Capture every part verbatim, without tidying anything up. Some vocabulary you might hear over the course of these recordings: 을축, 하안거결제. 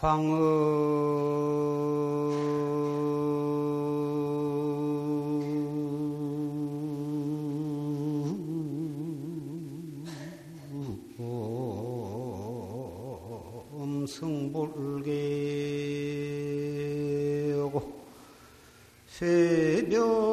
광음 승불계고 새벽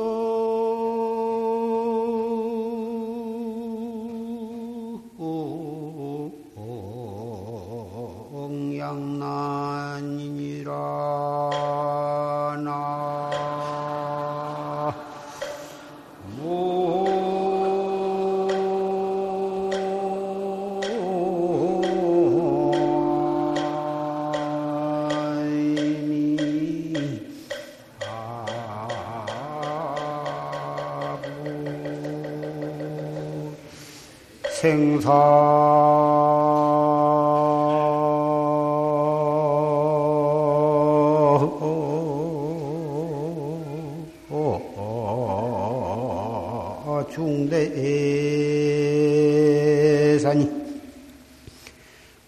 중대산이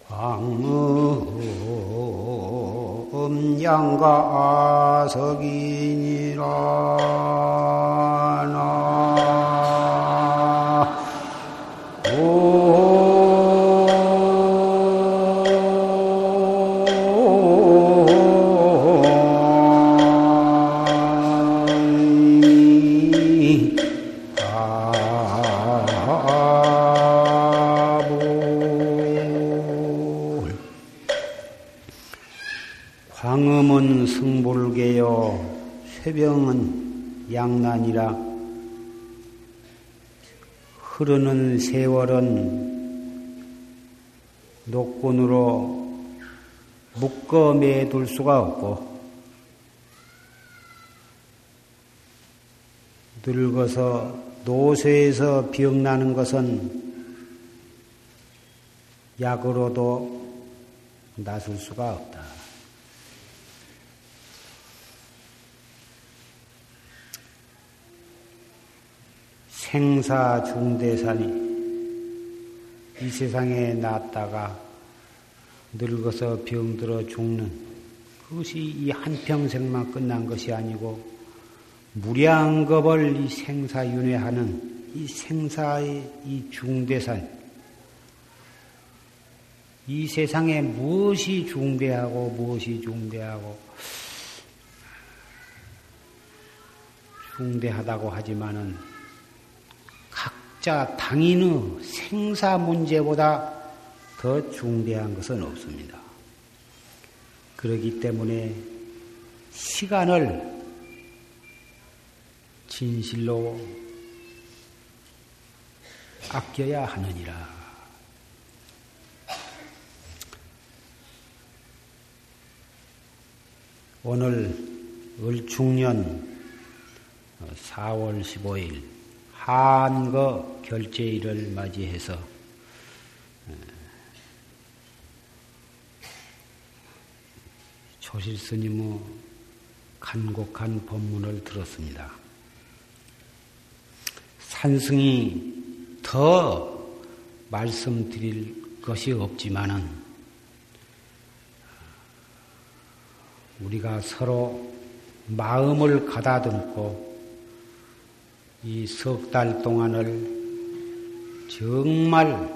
광음 양가석이니라나 광음은 승불계요 쇠병은 양난이라. 흐르는 세월은 녹군으로 묶어 매둘 수가 없고 늙어서 노쇠에서 병나는 것은 약으로도 나설 수가 없다. 생사 중대산이 이 세상에 낳았다가 늙어서 병들어 죽는 그것이 이 한평생만 끝난 것이 아니고 무량겁을 이 생사윤회하는 이 생사의 이 중대산, 이 세상에 무엇이 중대하고 무엇이 중대하고 중대하다고 하지만은 자, 당인의 생사 문제보다 더 중대한 것은 없습니다. 그렇기 때문에 시간을 진실로 아껴야 하느니라. 오늘 을축년 사월 십오일 하안거 결제일을 맞이해서 조실스님의 간곡한 법문을 들었습니다. 산승이 더 말씀드릴 것이 없지만은 우리가 서로 마음을 가다듬고 이 석 달 동안을 정말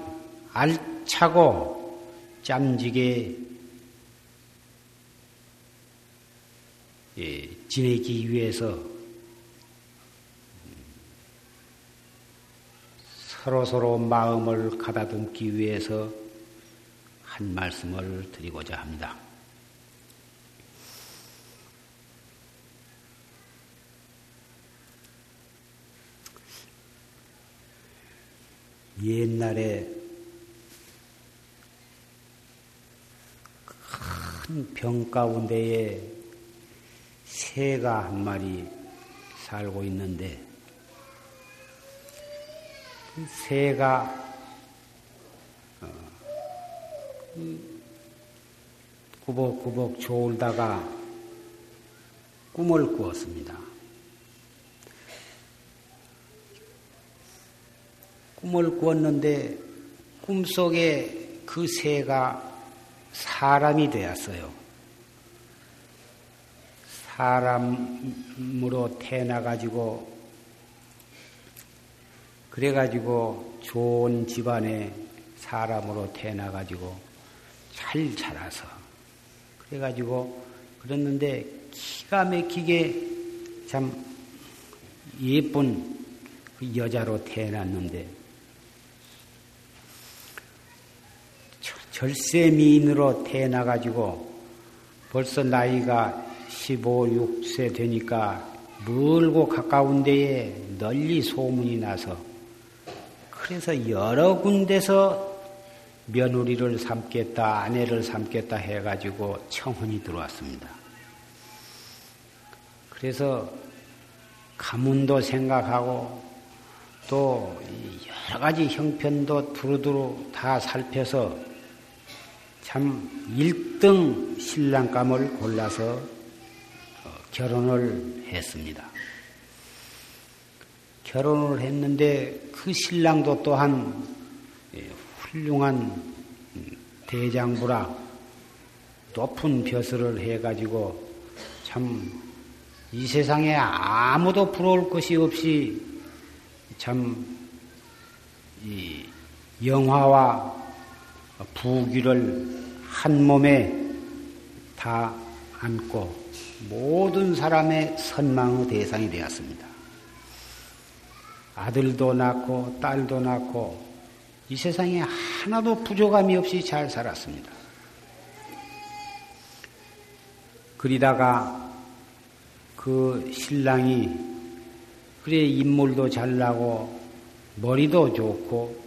알차고 짬지게 지내기 위해서 서로서로 마음을 가다듬기 위해서 한 말씀을 드리고자 합니다. 옛날에 큰 병 가운데에 새가 한 마리 살고 있는데 그 새가 꾸벅꾸벅 졸다가 꿈을 꾸었습니다. 꿈을 꾸었는데 꿈속에 그 새가 사람이 되었어요. 사람으로 태어나가지고 그래가지고 좋은 집안에 사람으로 태어나가지고 잘 자라서 그래가지고 그랬는데 기가 막히게 참 예쁜 그 여자로 태어났는데 절세 미인으로 태어나가지고 벌써 나이가 십오, 십육 세 되니까 멀고 가까운 데에 널리 소문이 나서 그래서 여러 군데서 며느리를 삼겠다, 아내를 삼겠다 해가지고 청혼이 들어왔습니다. 그래서 가문도 생각하고 또 여러 가지 형편도 두루두루 다 살펴서 참 일 등 신랑감을 골라서 결혼을 했습니다. 결혼을 했는데 그 신랑도 또한 훌륭한 대장부라 높은 벼슬을 해가지고 참 이 세상에 아무도 부러울 것이 없이 참 이 영화와 부귀를 한 몸에 다 안고 모든 사람의 선망의 대상이 되었습니다. 아들도 낳고 딸도 낳고 이 세상에 하나도 부족함이 없이 잘 살았습니다. 그리다가 그 신랑이 그래 인물도 잘 나고 머리도 좋고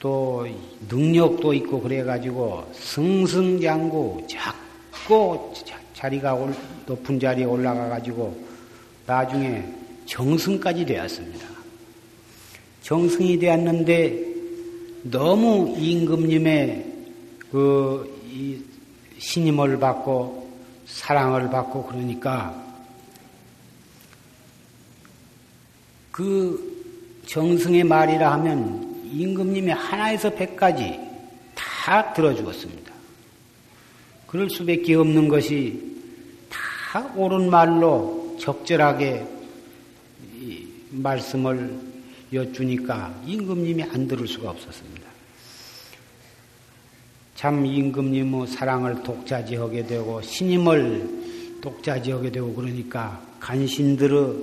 또 능력도 있고 그래가지고 승승장구 자꾸 자리가 높은 자리에 올라가가지고 나중에 정승까지 되었습니다. 정승이 되었는데 너무 임금님의 그 이 신임을 받고 사랑을 받고 그러니까 그 정승의 말이라 하면 임금님이 하나에서 백까지 다 들어주었습니다. 그럴 수밖에 없는 것이 다 옳은 말로 적절하게 말씀을 여쭈니까 임금님이 안 들을 수가 없었습니다. 참 임금님의 사랑을 독차지하게 되고 신임을 독차지하게 되고 그러니까 간신들의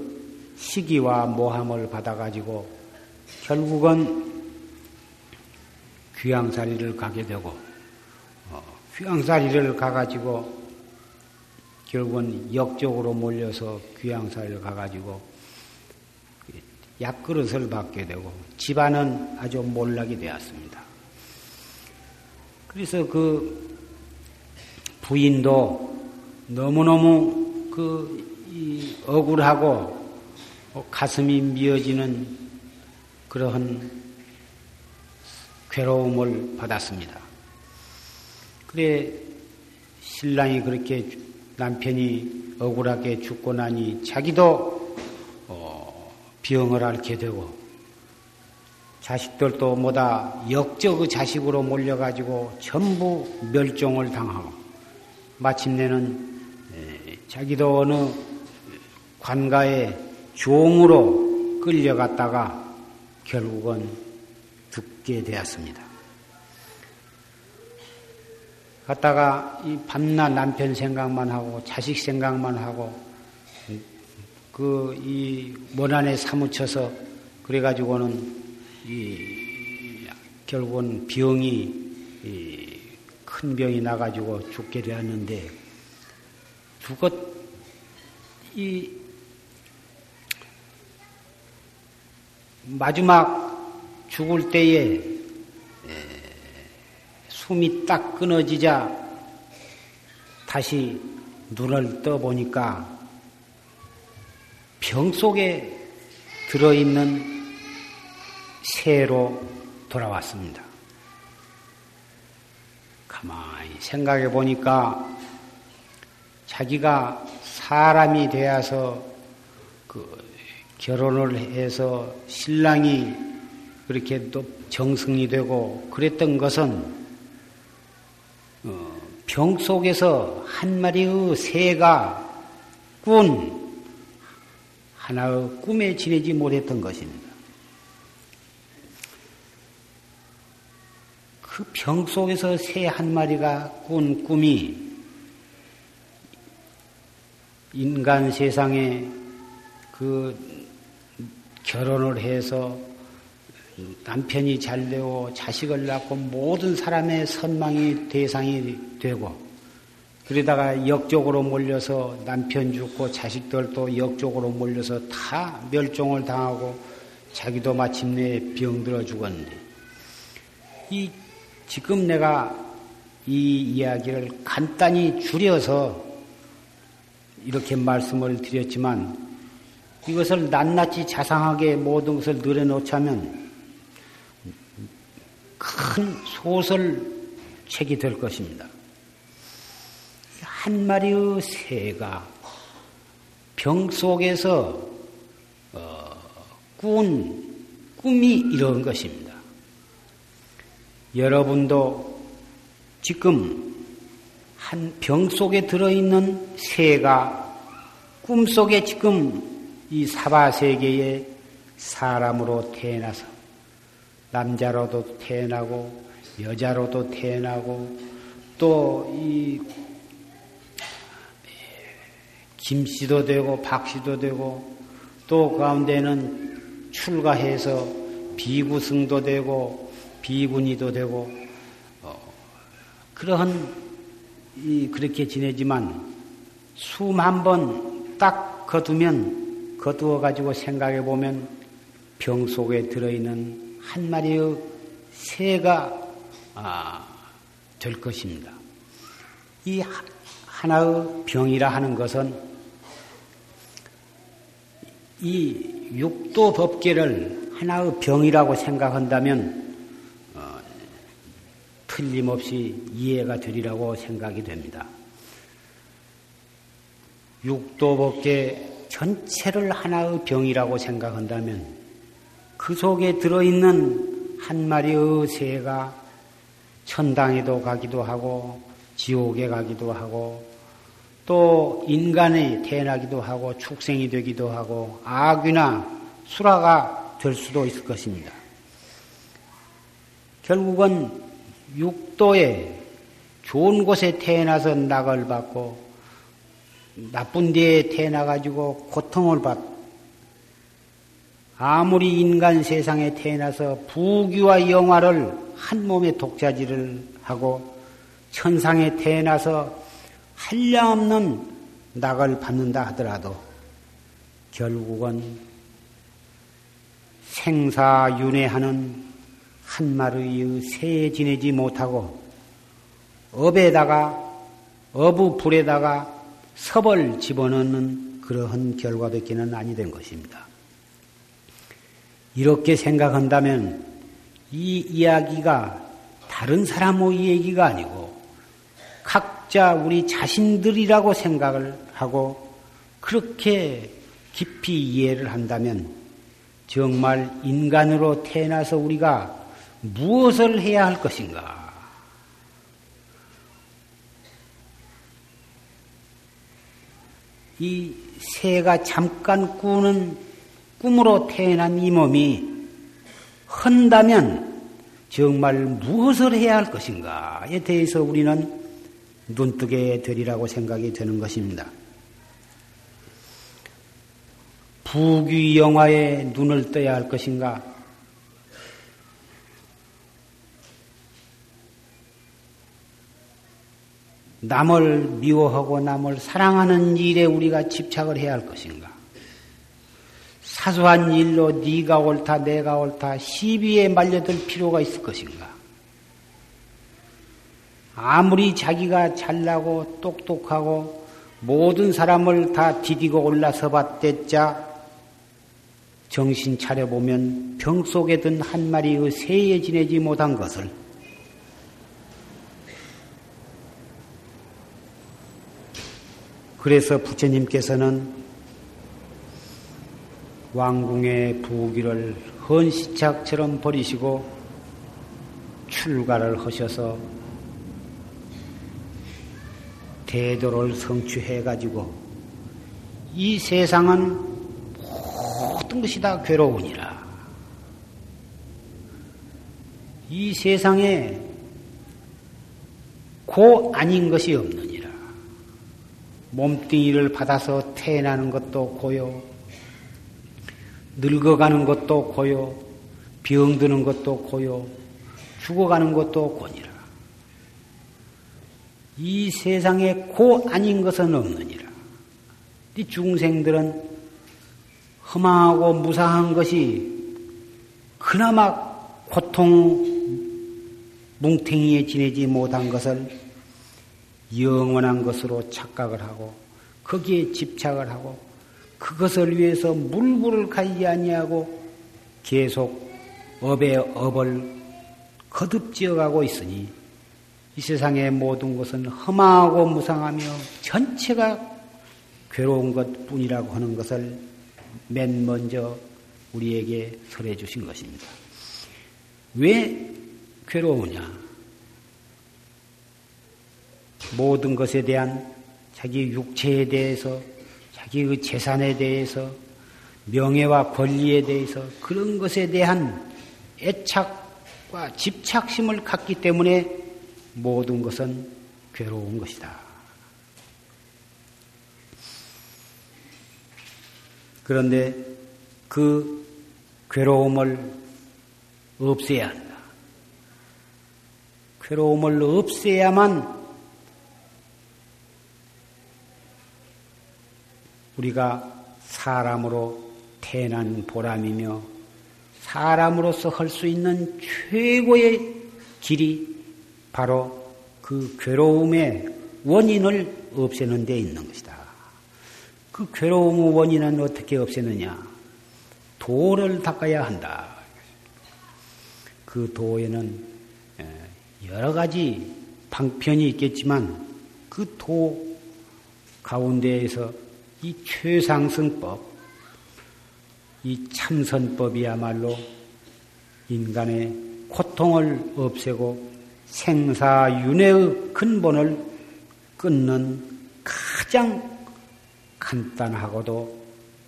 시기와 모함을 받아가지고 결국은 귀양살이를 가게 되고 귀양살이를 가가지고 결국은 역적으로 몰려서 귀양살이를 가가지고 약그릇을 받게 되고 집안은 아주 몰락이 되었습니다. 그래서 그 부인도 너무너무 그 이 억울하고 가슴이 미어지는 그러한 괴로움을 받았습니다. 그래 신랑이 그렇게 남편이 억울하게 죽고 나니 자기도 병을 앓게 되고 자식들도 뭐다 역적의 자식으로 몰려가지고 전부 멸종을 당하고 마침내는 자기도 어느 관가에 종으로 끌려갔다가 결국은 죽게 되었습니다. 갔다가 이 밤낮 남편 생각만 하고 자식 생각만 하고 그 이 원한에 사무쳐서 그래가지고는 이 결국은 병이 이 큰 병이 나가지고 죽게 되었는데 죽었 이 마지막 죽을 때에 숨이 딱 끊어지자 다시 눈을 떠보니까 병 속에 들어있는 새로 돌아왔습니다. 가만히 생각해 보니까 자기가 사람이 되어서 그 결혼을 해서 신랑이 그렇게 또 정승이 되고 그랬던 것은 병 속에서 한 마리의 새가 꾼, 하나의 꿈에 지내지 못했던 것입니다. 그 병 속에서 새 한 마리가 꾼 꿈이 인간 세상에 그 결혼을 해서 남편이 잘 되고 자식을 낳고 모든 사람의 선망의 대상이 되고 그러다가 역적으로 몰려서 남편 죽고 자식들도 역적으로 몰려서 다 멸종을 당하고 자기도 마침내 병들어 죽었는데 이 지금 내가 이 이야기를 간단히 줄여서 이렇게 말씀을 드렸지만 이것을 낱낱이 자상하게 모든 것을 늘어놓자면 큰 소설책이 될 것입니다. 한 마리의 새가 병 속에서 꾼 꿈이 이런 것입니다. 여러분도 지금 한 병 속에 들어있는 새가 꿈속에 지금 이 사바세계에 사람으로 태어나서 남자로도 태어나고 여자로도 태어나고 또 이 김씨도 되고 박씨도 되고 또 가운데는 출가해서 비구승도 되고 비구니도 되고 그러한 이 그렇게 지내지만 숨 한 번 딱 거두면 거두어 가지고 생각해 보면 병 속에 들어있는 한 마리의 새가 아, 될 것입니다. 이 하나의 병이라 하는 것은 이 육도 법계를 하나의 병이라고 생각한다면 틀림없이 이해가 되리라고 생각이 됩니다. 육도법계 전체를 하나의 병이라고 생각한다면 그 속에 들어있는 한 마리의 새가 천당에도 가기도 하고 지옥에 가기도 하고 또 인간에 태어나기도 하고 축생이 되기도 하고 악귀나 수라가 될 수도 있을 것입니다. 결국은 육도에 좋은 곳에 태어나서 낙을 받고 나쁜 데에 태어나가지고 고통을 받고 아무리 인간 세상에 태어나서 부귀와 영화를 한 몸에 독차지를 하고 천상에 태어나서 한량없는 낙을 받는다 하더라도 결국은 생사윤회하는 한 마리의 새에 지내지 못하고 업에다가 어부 불에다가 섭을 집어넣는 그러한 결과밖에는 아니 된 것입니다. 이렇게 생각한다면 이 이야기가 다른 사람의 얘기가 아니고 각자 우리 자신들이라고 생각을 하고 그렇게 깊이 이해를 한다면 정말 인간으로 태어나서 우리가 무엇을 해야 할 것인가? 이 새가 잠깐 꾸는 꿈으로 태어난 이 몸이 헌다면 정말 무엇을 해야 할 것인가에 대해서 우리는 눈뜨게 되리라고 생각이 되는 것입니다. 부귀 영화에 눈을 떠야 할 것인가? 남을 미워하고 남을 사랑하는 일에 우리가 집착을 해야 할 것인가? 사소한 일로 네가 옳다 내가 옳다 시비에 말려들 필요가 있을 것인가? 아무리 자기가 잘나고 똑똑하고 모든 사람을 다 디디고 올라서 봤댔자 정신 차려보면 병 속에 든 한 마리의 새에 지내지 못한 것을 그래서 부처님께서는 왕궁의 부귀를 헌시착처럼 버리시고 출가를 하셔서 대도를 성취해가지고 이 세상은 모든 것이 다 괴로우니라. 이 세상에 고 아닌 것이 없느니라. 몸뚱이를 받아서 태어나는 것도 고요, 늙어가는 것도 고요, 병드는 것도 고요, 죽어가는 것도 고니라. 이 세상에 고 아닌 것은 없느니라. 이 중생들은 험하고 무사한 것이 그나마 고통 뭉탱이에 지내지 못한 것을 영원한 것으로 착각을 하고 거기에 집착을 하고 그것을 위해서 물불을 가리지 아니하고 계속 업에 업을 거듭지어가고 있으니 이 세상의 모든 것은 험하고 무상하며 전체가 괴로운 것뿐이라고 하는 것을 맨 먼저 우리에게 설해 주신 것입니다. 왜 괴로우냐? 모든 것에 대한 자기 육체에 대해서, 자기 그 재산에 대해서, 명예와 권리에 대해서 그런 것에 대한 애착과 집착심을 갖기 때문에 모든 것은 괴로운 것이다. 그런데 그 괴로움을 없애야 한다. 괴로움을 없애야만 우리가 사람으로 태어난 보람이며 사람으로서 할 수 있는 최고의 길이 바로 그 괴로움의 원인을 없애는 데 있는 것이다. 그 괴로움의 원인은 어떻게 없애느냐? 도를 닦아야 한다. 그 도에는 여러 가지 방편이 있겠지만 그 도 가운데에서 이 최상승법, 이 참선법이야말로 인간의 고통을 없애고 생사윤회의 근본을 끊는 가장 간단하고도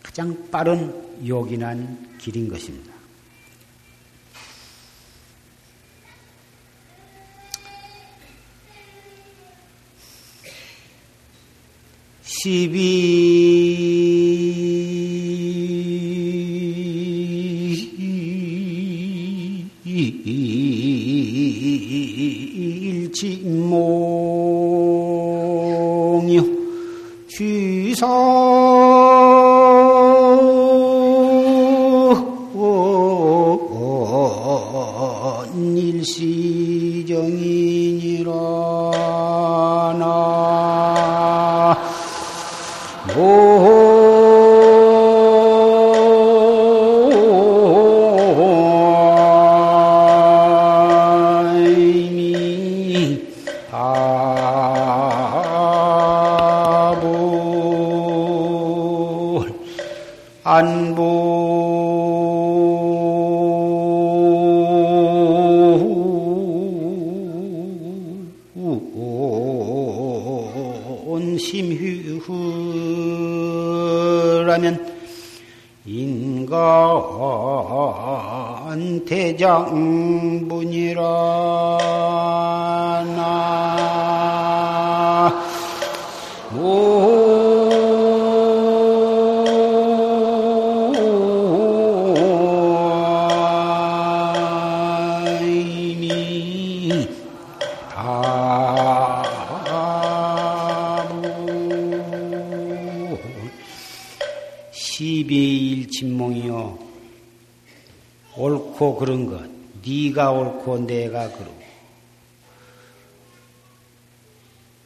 가장 빠른 요긴한 길인 것입니다. 십이일지몽요 취선일시정인이라나 대장분이라나 십이일진몽이요 옳고 그런 것, 네가 옳고 내가 그러고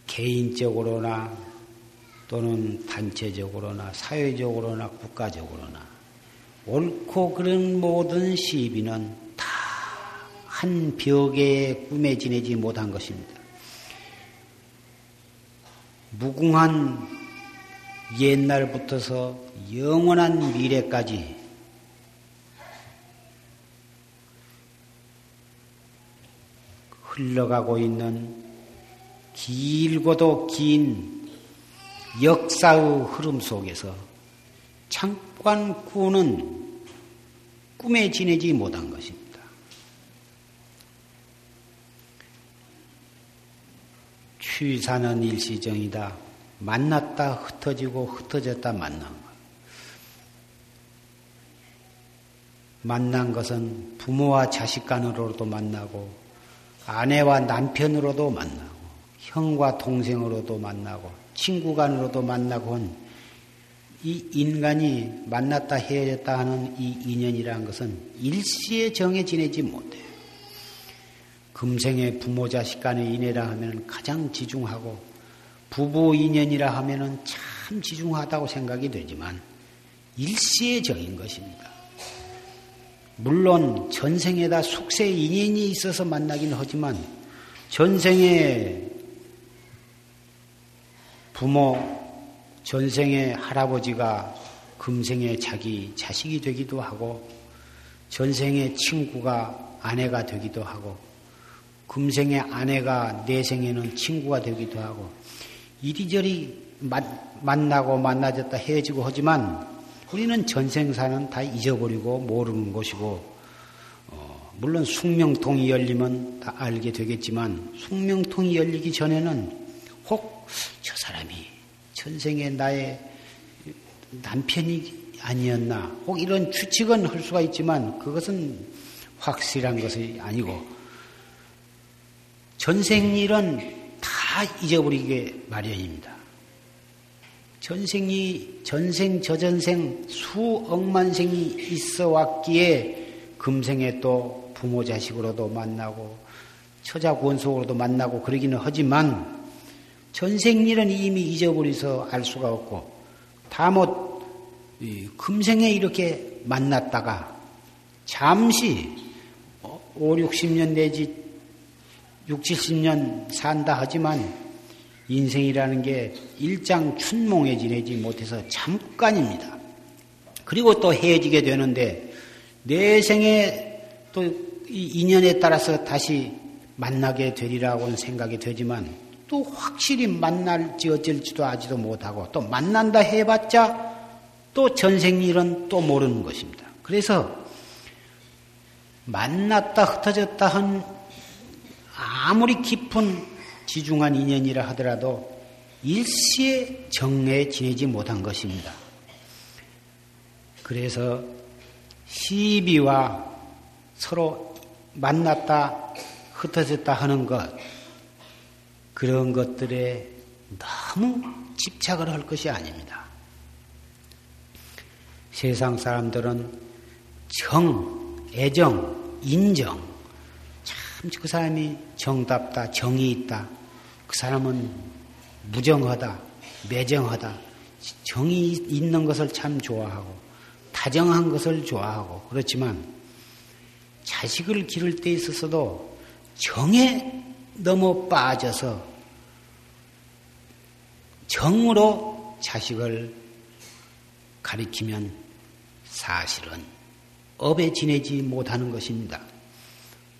개인적으로나 또는 단체적으로나 사회적으로나 국가적으로나 옳고 그런 모든 시비는 다 한 벽에 꿈에 지내지 못한 것입니다. 무궁한 옛날부터서 영원한 미래까지 흘러가고 있는 길고도 긴 역사의 흐름 속에서 창관꾸는 꿈에 지내지 못한 것입니다. 취사는 일시정이다. 만났다 흩어지고 흩어졌다 만난 것. 만난 것은 부모와 자식 간으로도 만나고 아내와 남편으로도 만나고 형과 동생으로도 만나고 친구 간으로도 만나고 한 이 인간이 만났다 헤어졌다 하는 이 인연이라는 것은 일시에 정해 지내지 못해요. 금생의 부모 자식 간의 인연이라 하면 가장 지중하고 부부 인연이라 하면 참 지중하다고 생각이 되지만 일시에 정인 것입니다. 물론 전생에다 숙세 인연이 있어서 만나긴 하지만 전생에 부모, 전생에 할아버지가 금생에 자기 자식이 되기도 하고 전생에 친구가 아내가 되기도 하고 금생에 아내가 내생에는 친구가 되기도 하고 이리저리 만나고 만나졌다 헤어지고 하지만 우리는 전생사는 다 잊어버리고 모르는 것이고 어, 물론 숙명통이 열리면 다 알게 되겠지만 숙명통이 열리기 전에는 혹 저 사람이 전생에 나의 남편이 아니었나 혹 이런 추측은 할 수가 있지만 그것은 확실한 것이 아니고 전생일은 다 잊어버리게 마련입니다. 전생이 전생 저전생 수억만 생이 있어 왔기에 금생에 또 부모 자식으로도 만나고 처자 권속으로도 만나고 그러기는 하지만 전생일은 이미 잊어버려서 알 수가 없고 다못 금생에 이렇게 만났다가 잠시 오륙십 년 내지 육칠십 년 산다 하지만 인생이라는 게 일장 춘몽에 지내지 못해서 잠깐입니다. 그리고 또 헤어지게 되는데 내 생에 또 이 인연에 따라서 다시 만나게 되리라고는 생각이 되지만 또 확실히 만날지 어쩔지도 아지도 못하고 또 만난다 해봤자 또 전생일은 또 모르는 것입니다. 그래서 만났다 흩어졌다 한 아무리 깊은 지중한 인연이라 하더라도 일시에 정에 지내지 못한 것입니다. 그래서 시비와 서로 만났다 흩어졌다 하는 것 그런 것들에 너무 집착을 할 것이 아닙니다. 세상 사람들은 정, 애정, 인정 그 사람이 정답다, 정이 있다. 그 사람은 무정하다, 매정하다. 정이 있는 것을 참 좋아하고 다정한 것을 좋아하고 그렇지만 자식을 기를 때 있어서도 정에 너무 빠져서 정으로 자식을 가리키면 사실은 업에 지내지 못하는 것입니다.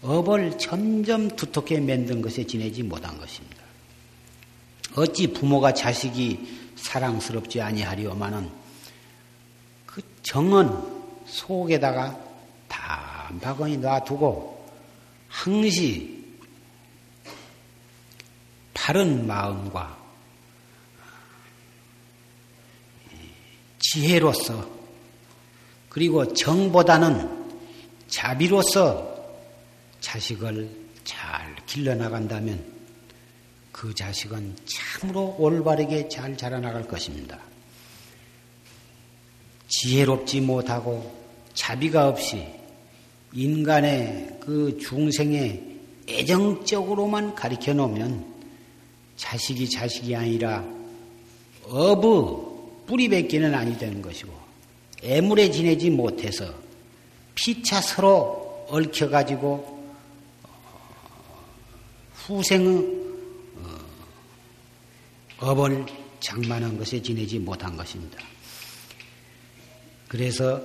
업을 점점 두텁게 만든 것에 지내지 못한 것입니다. 어찌 부모가 자식이 사랑스럽지 아니하리오마는 그 정은 속에다가 단박에 놔두고 항시 바른 마음과 지혜로서 그리고 정보다는 자비로서 자식을 잘 길러나간다면 그 자식은 참으로 올바르게 잘 자라나갈 것입니다. 지혜롭지 못하고 자비가 없이 인간의 그 중생의 애정적으로만 가르쳐 놓으면 자식이 자식이 아니라 어부 뿌리 뱉기는 아니 되는 것이고 애물에 지내지 못해서 피차 서로 얽혀가지고 후생의 업을 장만한 것에 지내지 못한 것입니다. 그래서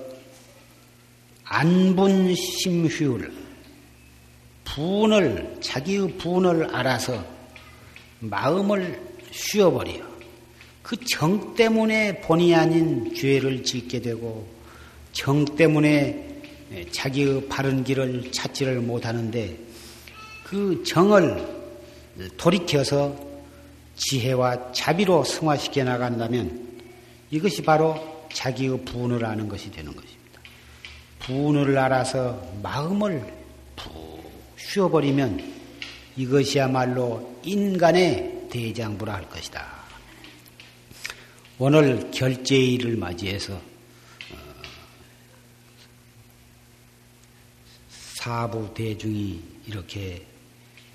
안분심휴를 분을 자기의 분을 알아서 마음을 쉬어버려 그 정 때문에 본의 아닌 죄를 짓게 되고 정 때문에 자기의 바른 길을 찾지를 못하는데 그 정을 돌이켜서 지혜와 자비로 승화시켜 나간다면 이것이 바로 자기의 분을 아는 것이 되는 것입니다. 분을 알아서 마음을 푹 쉬어버리면 이것이야말로 인간의 대장부라 할 것이다. 오늘 결제일을 맞이해서 사부 대중이 이렇게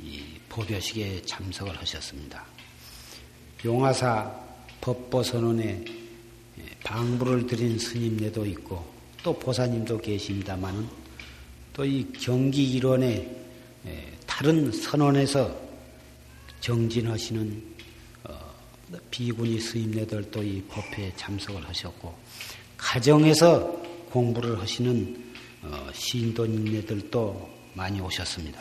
이 법요식에 참석을 하셨습니다. 용화사 법보선언에 방부를 드린 스님네도 있고 또 보사님도 계십니다만 또 이 경기 일원의 다른 선원에서 정진하시는 비구니 스님네들도 이 법회에 참석을 하셨고 가정에서 공부를 하시는 신도님네들도 많이 오셨습니다.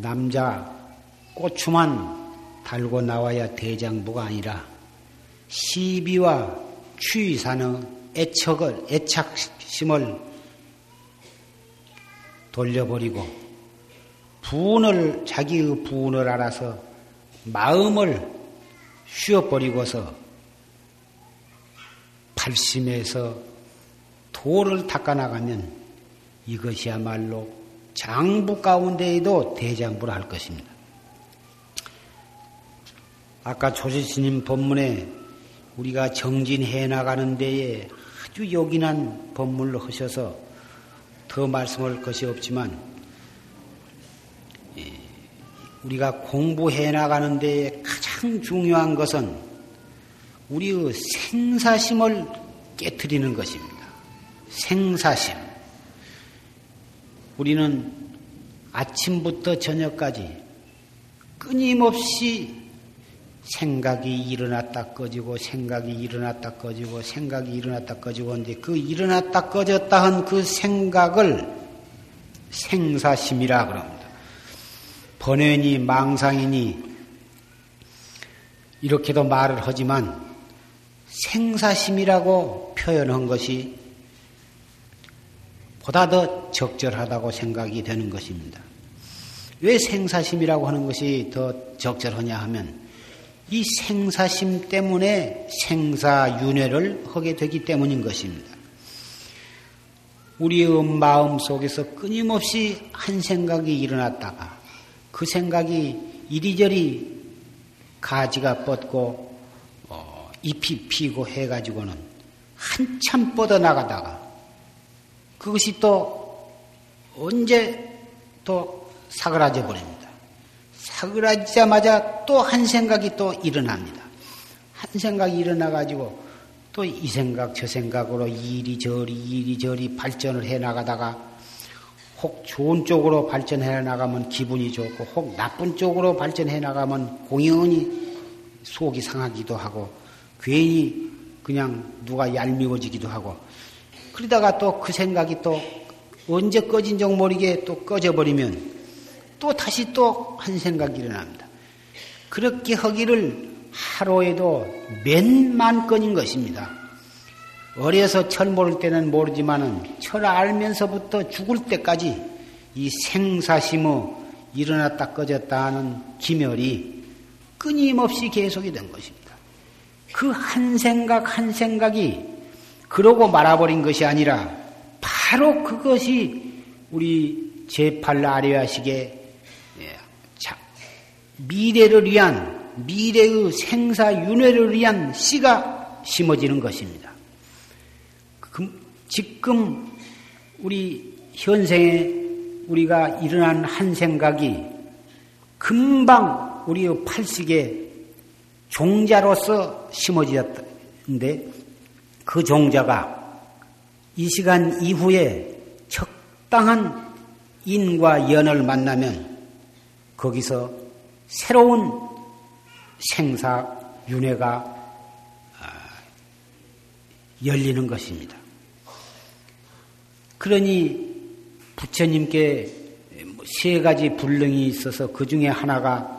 남자 고추만 달고 나와야 대장부가 아니라 시비와 추위산의 애착을, 애착심을 돌려버리고 부운을 자기의 부운을 알아서 마음을 쉬어버리고서 발심해서 도를 닦아나가면 이것이야말로 장부 가운데에도 대장부를 할 것입니다. 아까 조지스님 법문에 우리가 정진해 나가는 데에 아주 요긴한 법문을 하셔서 더 말씀할 것이 없지만 우리가 공부해 나가는 데에 가장 중요한 것은 우리의 생사심을 깨트리는 것입니다. 생사심. 우리는 아침부터 저녁까지 끊임없이 생각이 일어났다 꺼지고 생각이 일어났다 꺼지고 생각이 일어났다 꺼지고 하는데 그 일어났다 꺼졌다 한 그 생각을 생사심이라 그럽니다. 번뇌니 망상이니 이렇게도 말을 하지만 생사심이라고 표현한 것이 보다 더 적절하다고 생각이 되는 것입니다. 왜 생사심이라고 하는 것이 더 적절하냐 하면 이 생사심 때문에 생사윤회를 하게 되기 때문인 것입니다. 우리의 마음 속에서 끊임없이 한 생각이 일어났다가 그 생각이 이리저리 가지가 뻗고 어, 잎이 피고 해가지고는 한참 뻗어나가다가 그것이 또 언제 또 사그라져 버립니다. 사그라지자마자 또 한 생각이 또 일어납니다. 한 생각이 일어나가지고 또 이 생각 저 생각으로 이리저리 이리저리 발전을 해나가다가 혹 좋은 쪽으로 발전해 나가면 기분이 좋고 혹 나쁜 쪽으로 발전해 나가면 공연히 속이 상하기도 하고 괜히 그냥 누가 얄미워지기도 하고 그러다가 또 그 생각이 또 언제 꺼진 적 모르게 또 꺼져버리면 또 다시 또 한 생각이 일어납니다. 그렇게 하기를 하루에도 몇만 건인 것입니다. 어려서 철 모를 때는 모르지만은 철 알면서부터 죽을 때까지 이 생사심의 일어났다 꺼졌다 하는 기멸이 끊임없이 계속이 된 것입니다. 그 한 생각 한 생각이 그러고 말아버린 것이 아니라 바로 그것이 우리 제팔 아뢰아식의 미래를 위한 미래의 생사윤회를 위한 씨가 심어지는 것입니다. 지금 우리 현생에 우리가 일어난 한 생각이 금방 우리의 팔식에 종자로서 심어졌는데 그 종자가 이 시간 이후에 적당한 인과 연을 만나면 거기서 새로운 생사윤회가 열리는 것입니다. 그러니 부처님께 세 가지 불능이 있어서 그 중에 하나가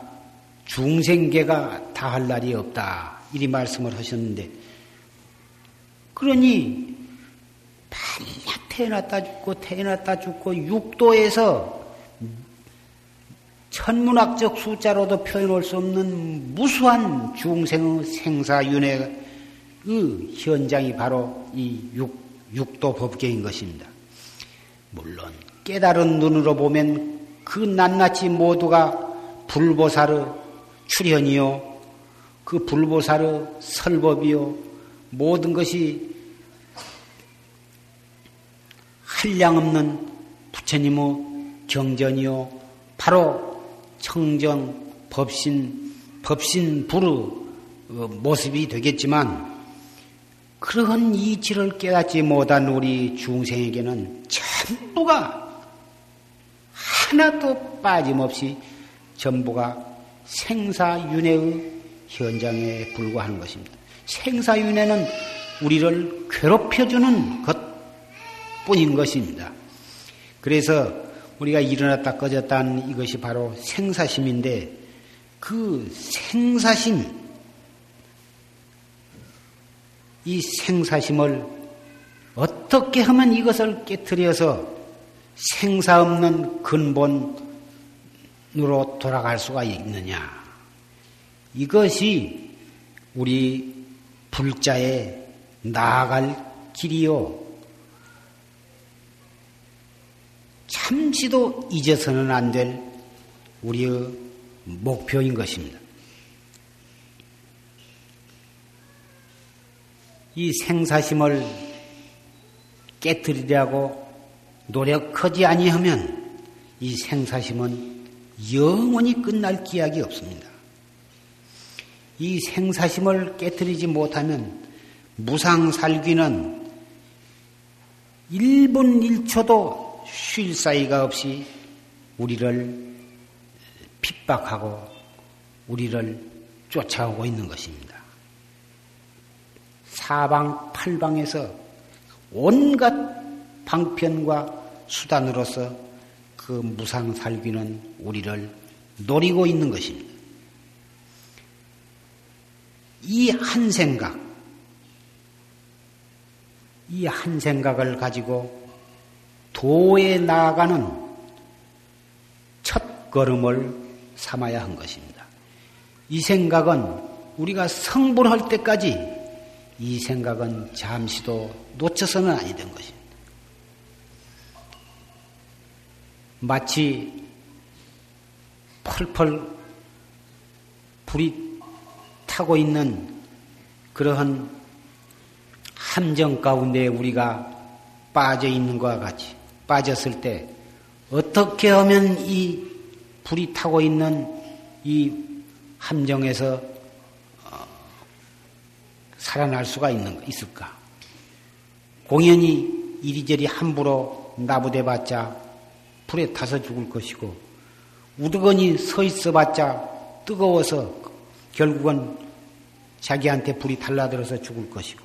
중생계가 다할 날이 없다. 이리 말씀을 하셨는데, 그러니 밤낮 태어났다 죽고 태어났다 죽고 육도에서 천문학적 숫자로도 표현할 수 없는 무수한 중생의 생사윤회의 현장이 바로 이 육, 육도 법계인 것입니다. 물론 깨달은 눈으로 보면 그 낱낱이 모두가 불보살의 출현이요, 그 불보살의 설법이요, 모든 것이 한량없는 부처님의 경전이요, 바로 청정, 법신, 법신불의 모습이 되겠지만, 그런 이치를 깨닫지 못한 우리 중생에게는 전부가 하나도 빠짐없이 전부가 생사윤회의 현장에 불과한 것입니다. 생사윤회는 우리를 괴롭혀주는 것뿐인 것입니다. 그래서 우리가 일어났다 꺼졌다 하는 이것이 바로 생사심인데, 그 생사심, 이 생사심을 어떻게 하면 이것을 깨트려서 생사 없는 근본으로 돌아갈 수가 있느냐. 이것이 우리 불자에 나아갈 길이요. 잠시도 잊어서는 안 될 우리의 목표인 것입니다. 이 생사심을 깨뜨리려고 노력하지 아니하면 이 생사심은 영원히 끝날 기약이 없습니다. 이 생사심을 깨뜨리지 못하면 무상살귀는 일 분 일 초도 쉴 사이가 없이 우리를 핍박하고 우리를 쫓아오고 있는 것입니다. 사방 팔방에서 온갖 방편과 수단으로서 그 무상살귀는 우리를 노리고 있는 것입니다. 이 한 생각, 이 한 생각을 가지고 도에 나아가는 첫 걸음을 삼아야 한 것입니다. 이 생각은 우리가 성불할 때까지 이 생각은 잠시도 놓쳐서는 아니 된 것입니다. 마치 펄펄 불이 타고 있는 그러한 함정 가운데 우리가 빠져 있는 것과 같이, 빠졌을 때 어떻게 하면 이 불이 타고 있는 이 함정에서 살아날 수가 있는, 있을까? 공연히 이리저리 함부로 나부대봤자 불에 타서 죽을 것이고, 우두건이 서 있어봤자 뜨거워서 결국은 자기한테 불이 달라들어서 죽을 것이고,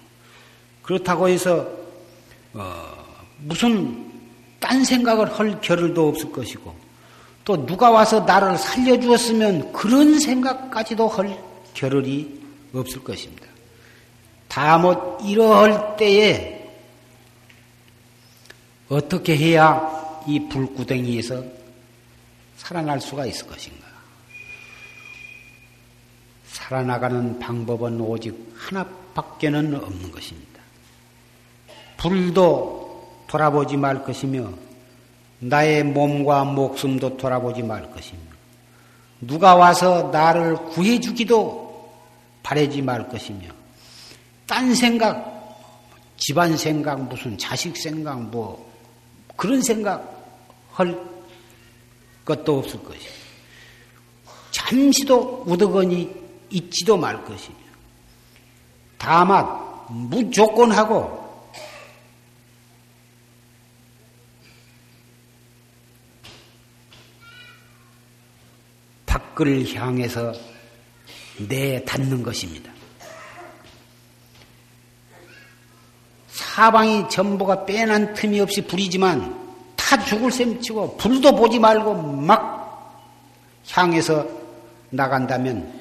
그렇다고 해서 무슨 딴 생각을 할 겨를도 없을 것이고, 또 누가 와서 나를 살려주었으면 그런 생각까지도 할 겨를이 없을 것입니다. 다못 이러할 때에 어떻게 해야 이 불구덩이에서 살아날 수가 있을 것인가? 살아나가는 방법은 오직 하나밖에는 없는 것입니다. 불도 돌아보지 말 것이며, 나의 몸과 목숨도 돌아보지 말 것이며, 누가 와서 나를 구해주기도 바라지 말 것이며, 딴 생각, 집안 생각, 무슨 자식 생각, 뭐 그런 생각 할 것도 없을 것이에요. 잠시도 우두건이 잊지도 말 것이에요. 다만 무조건하고 밖을 향해서 내닫는 것입니다. 사방이 전부가 빼난 틈이 없이 불이지만 다 죽을 셈치고 불도 보지 말고 막 향해서 나간다면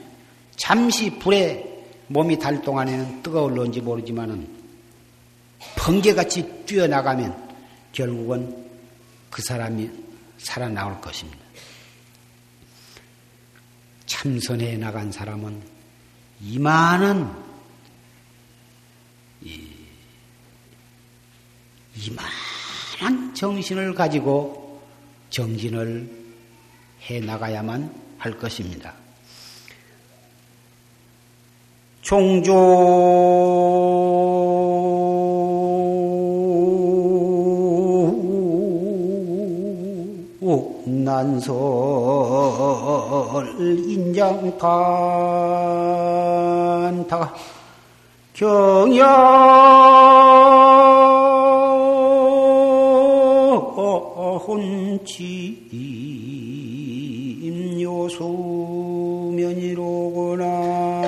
잠시 불에 몸이 달 동안에는 뜨거울런지 모르지만은 번개같이 뛰어나가면 결국은 그 사람이 살아나올 것입니다. 참선에 나간 사람은 이만한 이만한 정신을 가지고 정진을 해나가야만 할 것입니다. 종조 난설 인장판 다 경야혼치 임요수면이로구나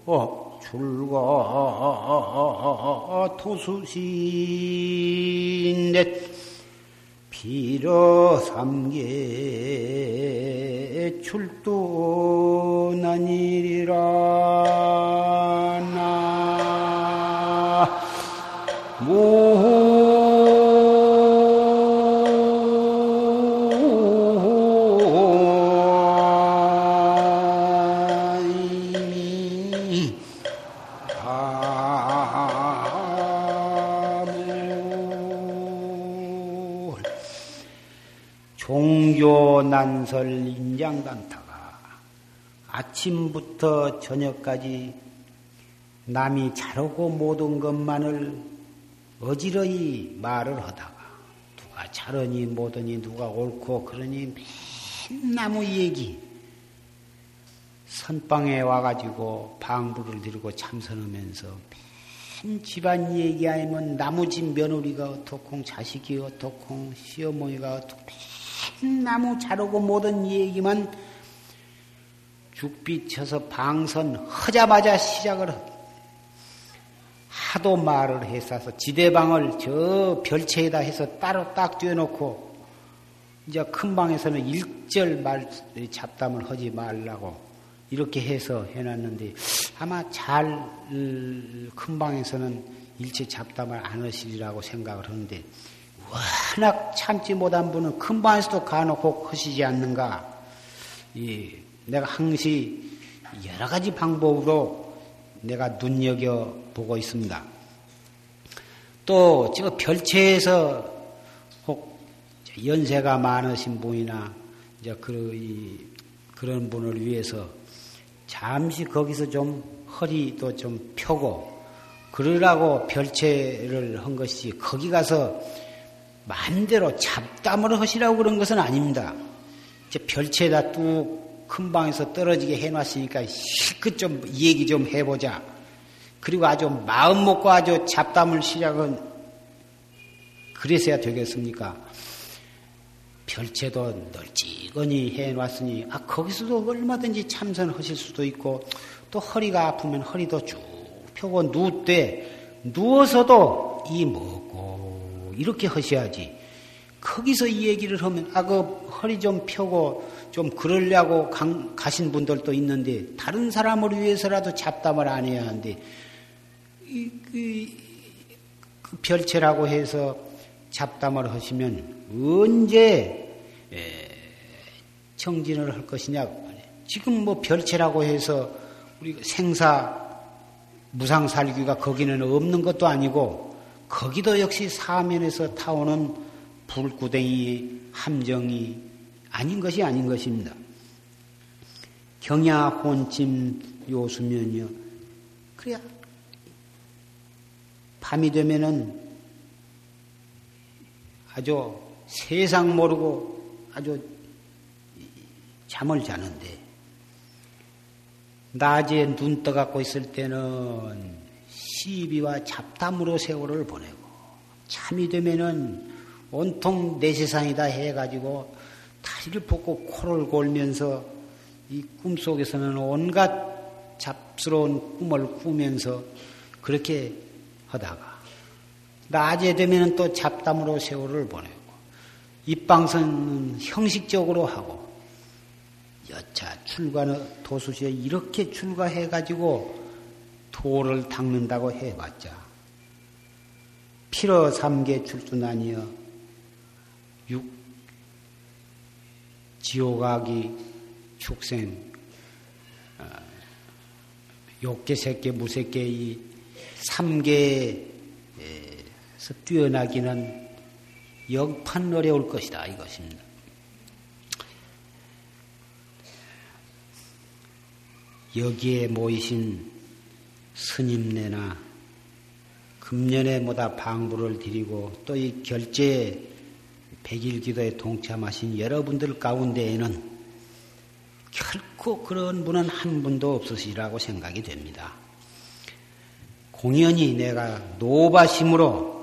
나무 출가 토수신넷 비로삼계 출도난이리라 나무 난설 인장단타가 아침부터 저녁까지 남이 잘하고 못한 것만을 어지러이 말을 하다가 누가 잘하니 못하니 누가 옳고 그러니 맨 나무 얘기 선방에 와가지고 방부를 들고 참선하면서 맨 집안 얘기하면 나무집 며느리가 어떻콩 자식이 어떻콩 시어머니가 어떻콩 나무 자르고 모든 얘기만 죽비쳐서 방선하자마자 시작을 하도 말을 했어서 지대방을 저 별채에다 해서 따로 딱 띄워놓고 이제 큰 방에서는 일절 말 잡담을 하지 말라고 이렇게 해서 해놨는데 아마 잘 큰 방에서는 일체 잡담을 안 하시리라고 생각을 하는데 워낙 참지 못한 분은 큰 방에서도 가놓고 하시지 않는가. 예, 내가 항시 여러 가지 방법으로 내가 눈여겨보고 있습니다. 또 지금 별채에서 혹 연세가 많으신 분이나 이제 그, 그런 분을 위해서 잠시 거기서 좀 허리도 좀 펴고 그러라고 별채를 한 것이 거기 가서 마음대로 잡담을 하시라고 그런 것은 아닙니다. 이제 별채에다 뚝 큰 방에서 떨어지게 해놨으니까 실컷 좀 얘기 좀 해보자. 그리고 아주 마음 먹고 아주 잡담을 시작은 그랬어야 되겠습니까? 별채도 널찍거니 해놨으니 아 거기서도 얼마든지 참선하실 수도 있고 또 허리가 아프면 허리도 쭉 펴고 누울 때 누워서도 이 먹고 이렇게 하셔야지. 거기서 이 얘기를 하면 아 그 허리 좀 펴고 좀 그러려고 강, 가신 분들도 있는데 다른 사람을 위해서라도 잡담을 안 해야 하는데 이, 이, 그 별채라고 해서 잡담을 하시면 언제 정진을 할 것이냐고. 지금 뭐 별채라고 해서 우리 생사 무상살기가 거기는 없는 것도 아니고 거기도 역시 사면에서 타오는 불구덩이 함정이 아닌 것이 아닌 것입니다. 경야 혼침 요수면이요. 그래야 밤이 되면은 아주 세상 모르고 아주 잠을 자는데 낮에 눈 떠갖고 있을 때는 시비와 잡담으로 세월을 보내고 잠이 되면은 온통 내 세상이다 해가지고 다리를 뻗고 코를 골면서 이 꿈속에서는 온갖 잡스러운 꿈을 꾸면서 그렇게 하다가 낮에 되면은 또 잡담으로 세월을 보내고 입방선은 형식적으로 하고 여차 출가는 도수시에 이렇게 출가해가지고 도를 닦는다고 해봤자 필어 삼계 출두나니여 육 지옥아기 축생 어, 욕계 새끼 무새끼 이 삼계에서 뛰어나기는 역판 어려울 것이다 이것입니다. 여기에 모이신 스님네나 금년에 뭐다 방부를 드리고 또 이 결제 백일기도에 동참하신 여러분들 가운데에는 결코 그런 분은 한 분도 없으시라고 생각이 됩니다. 공연히 내가 노바심으로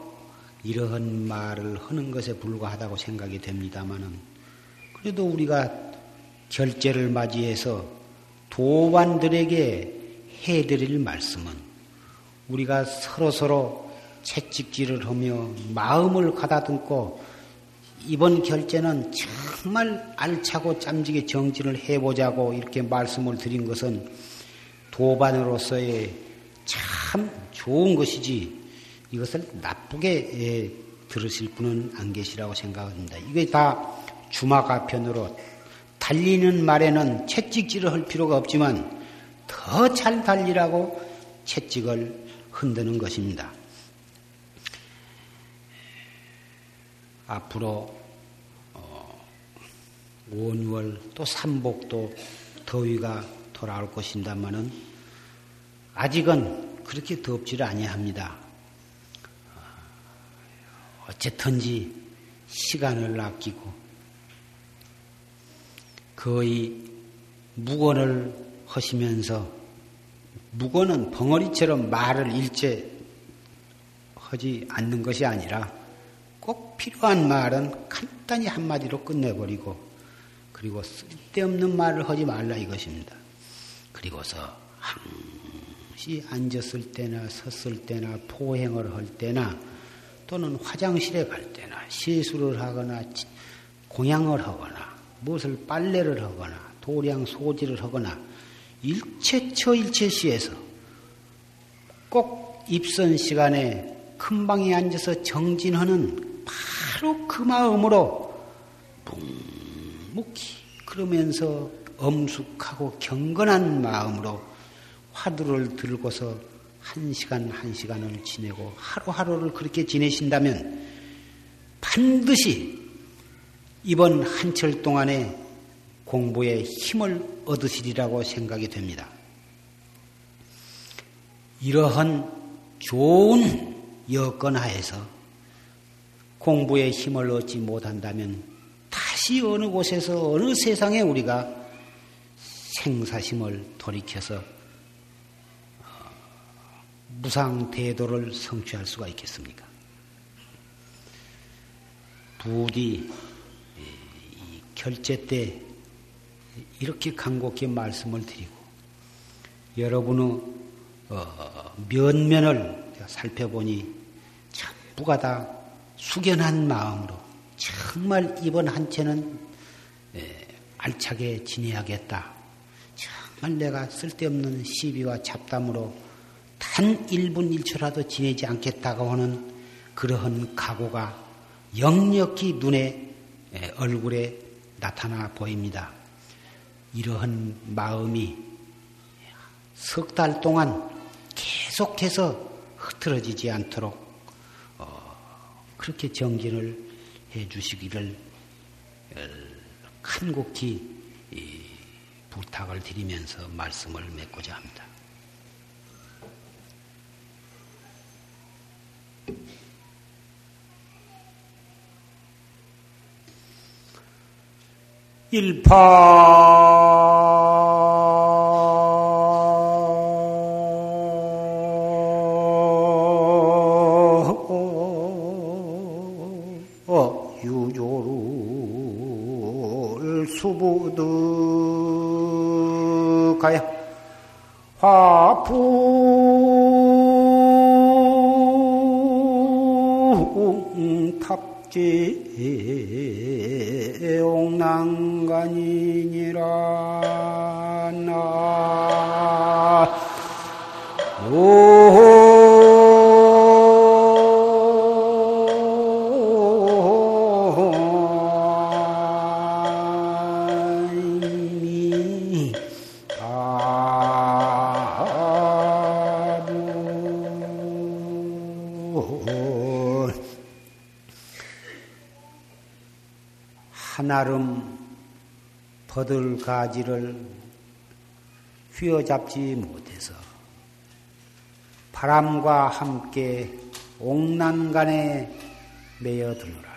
이러한 말을 하는 것에 불과하다고 생각이 됩니다만은 그래도 우리가 결제를 맞이해서 도반들에게 해드릴 말씀은 우리가 서로서로 채찍질을 하며 마음을 가다듬고 이번 결제는 정말 알차고 짬지게 정진을 해보자고 이렇게 말씀을 드린 것은 도반으로서의 참 좋은 것이지 이것을 나쁘게 들으실 분은 안 계시라고 생각합니다. 이게 다 주마가편으로 달리는 말에는 채찍질을 할 필요가 없지만 더 잘 달리라고 채찍을 흔드는 것입니다. 앞으로 오월, 유월 또 삼복도 더위가 돌아올 것입니다만은 아직은 그렇게 덥지를 아니합니다. 어쨌든지 시간을 아끼고 거의 묵언을 하시면서 묵언은 벙어리처럼 말을 일제 하지 않는 것이 아니라 꼭 필요한 말은 간단히 한마디로 끝내버리고 그리고 쓸데없는 말을 하지 말라 이것입니다. 그리고서 항시 앉았을 때나 섰을 때나 포행을 할 때나 또는 화장실에 갈 때나 세수를 하거나 공양을 하거나 무엇을 빨래를 하거나 도량 소지를 하거나 일체처 일체시에서 꼭 입선 시간에 큰 방에 앉아서 정진하는 바로 그 마음으로 묵묵히 그러면서 엄숙하고 경건한 마음으로 화두를 들고서 한 시간 한 시간을 지내고 하루하루를 그렇게 지내신다면 반드시 이번 한철 동안에 공부에 힘을 얻으시리라고 생각이 됩니다. 이러한 좋은 여건 하에서 공부에 힘을 얻지 못한다면 다시 어느 곳에서 어느 세상에 우리가 생사심을 돌이켜서 무상대도를 성취할 수가 있겠습니까? 부디 결제 때 이렇게 간곡히 말씀을 드리고 여러분의 면면을 살펴보니 전부가 다 숙연한 마음으로 정말 이번 한철은 알차게 지내야겠다. 정말 내가 쓸데없는 시비와 잡담으로 단 일 분 일 초라도 지내지 않겠다고 하는 그러한 각오가 역력히 눈에 얼굴에 나타나 보입니다. 이러한 마음이 석 달 동안 계속해서 흐트러지지 않도록 그렇게 정진을 해 주시기를 간곡히 부탁을 드리면서 말씀을 맺고자 합니다. 일파 수부득하여 화풍탑지 옹난간이니라 나 나름 버들가지를 휘어잡지 못해서 바람과 함께 옥난간에 매여들어라.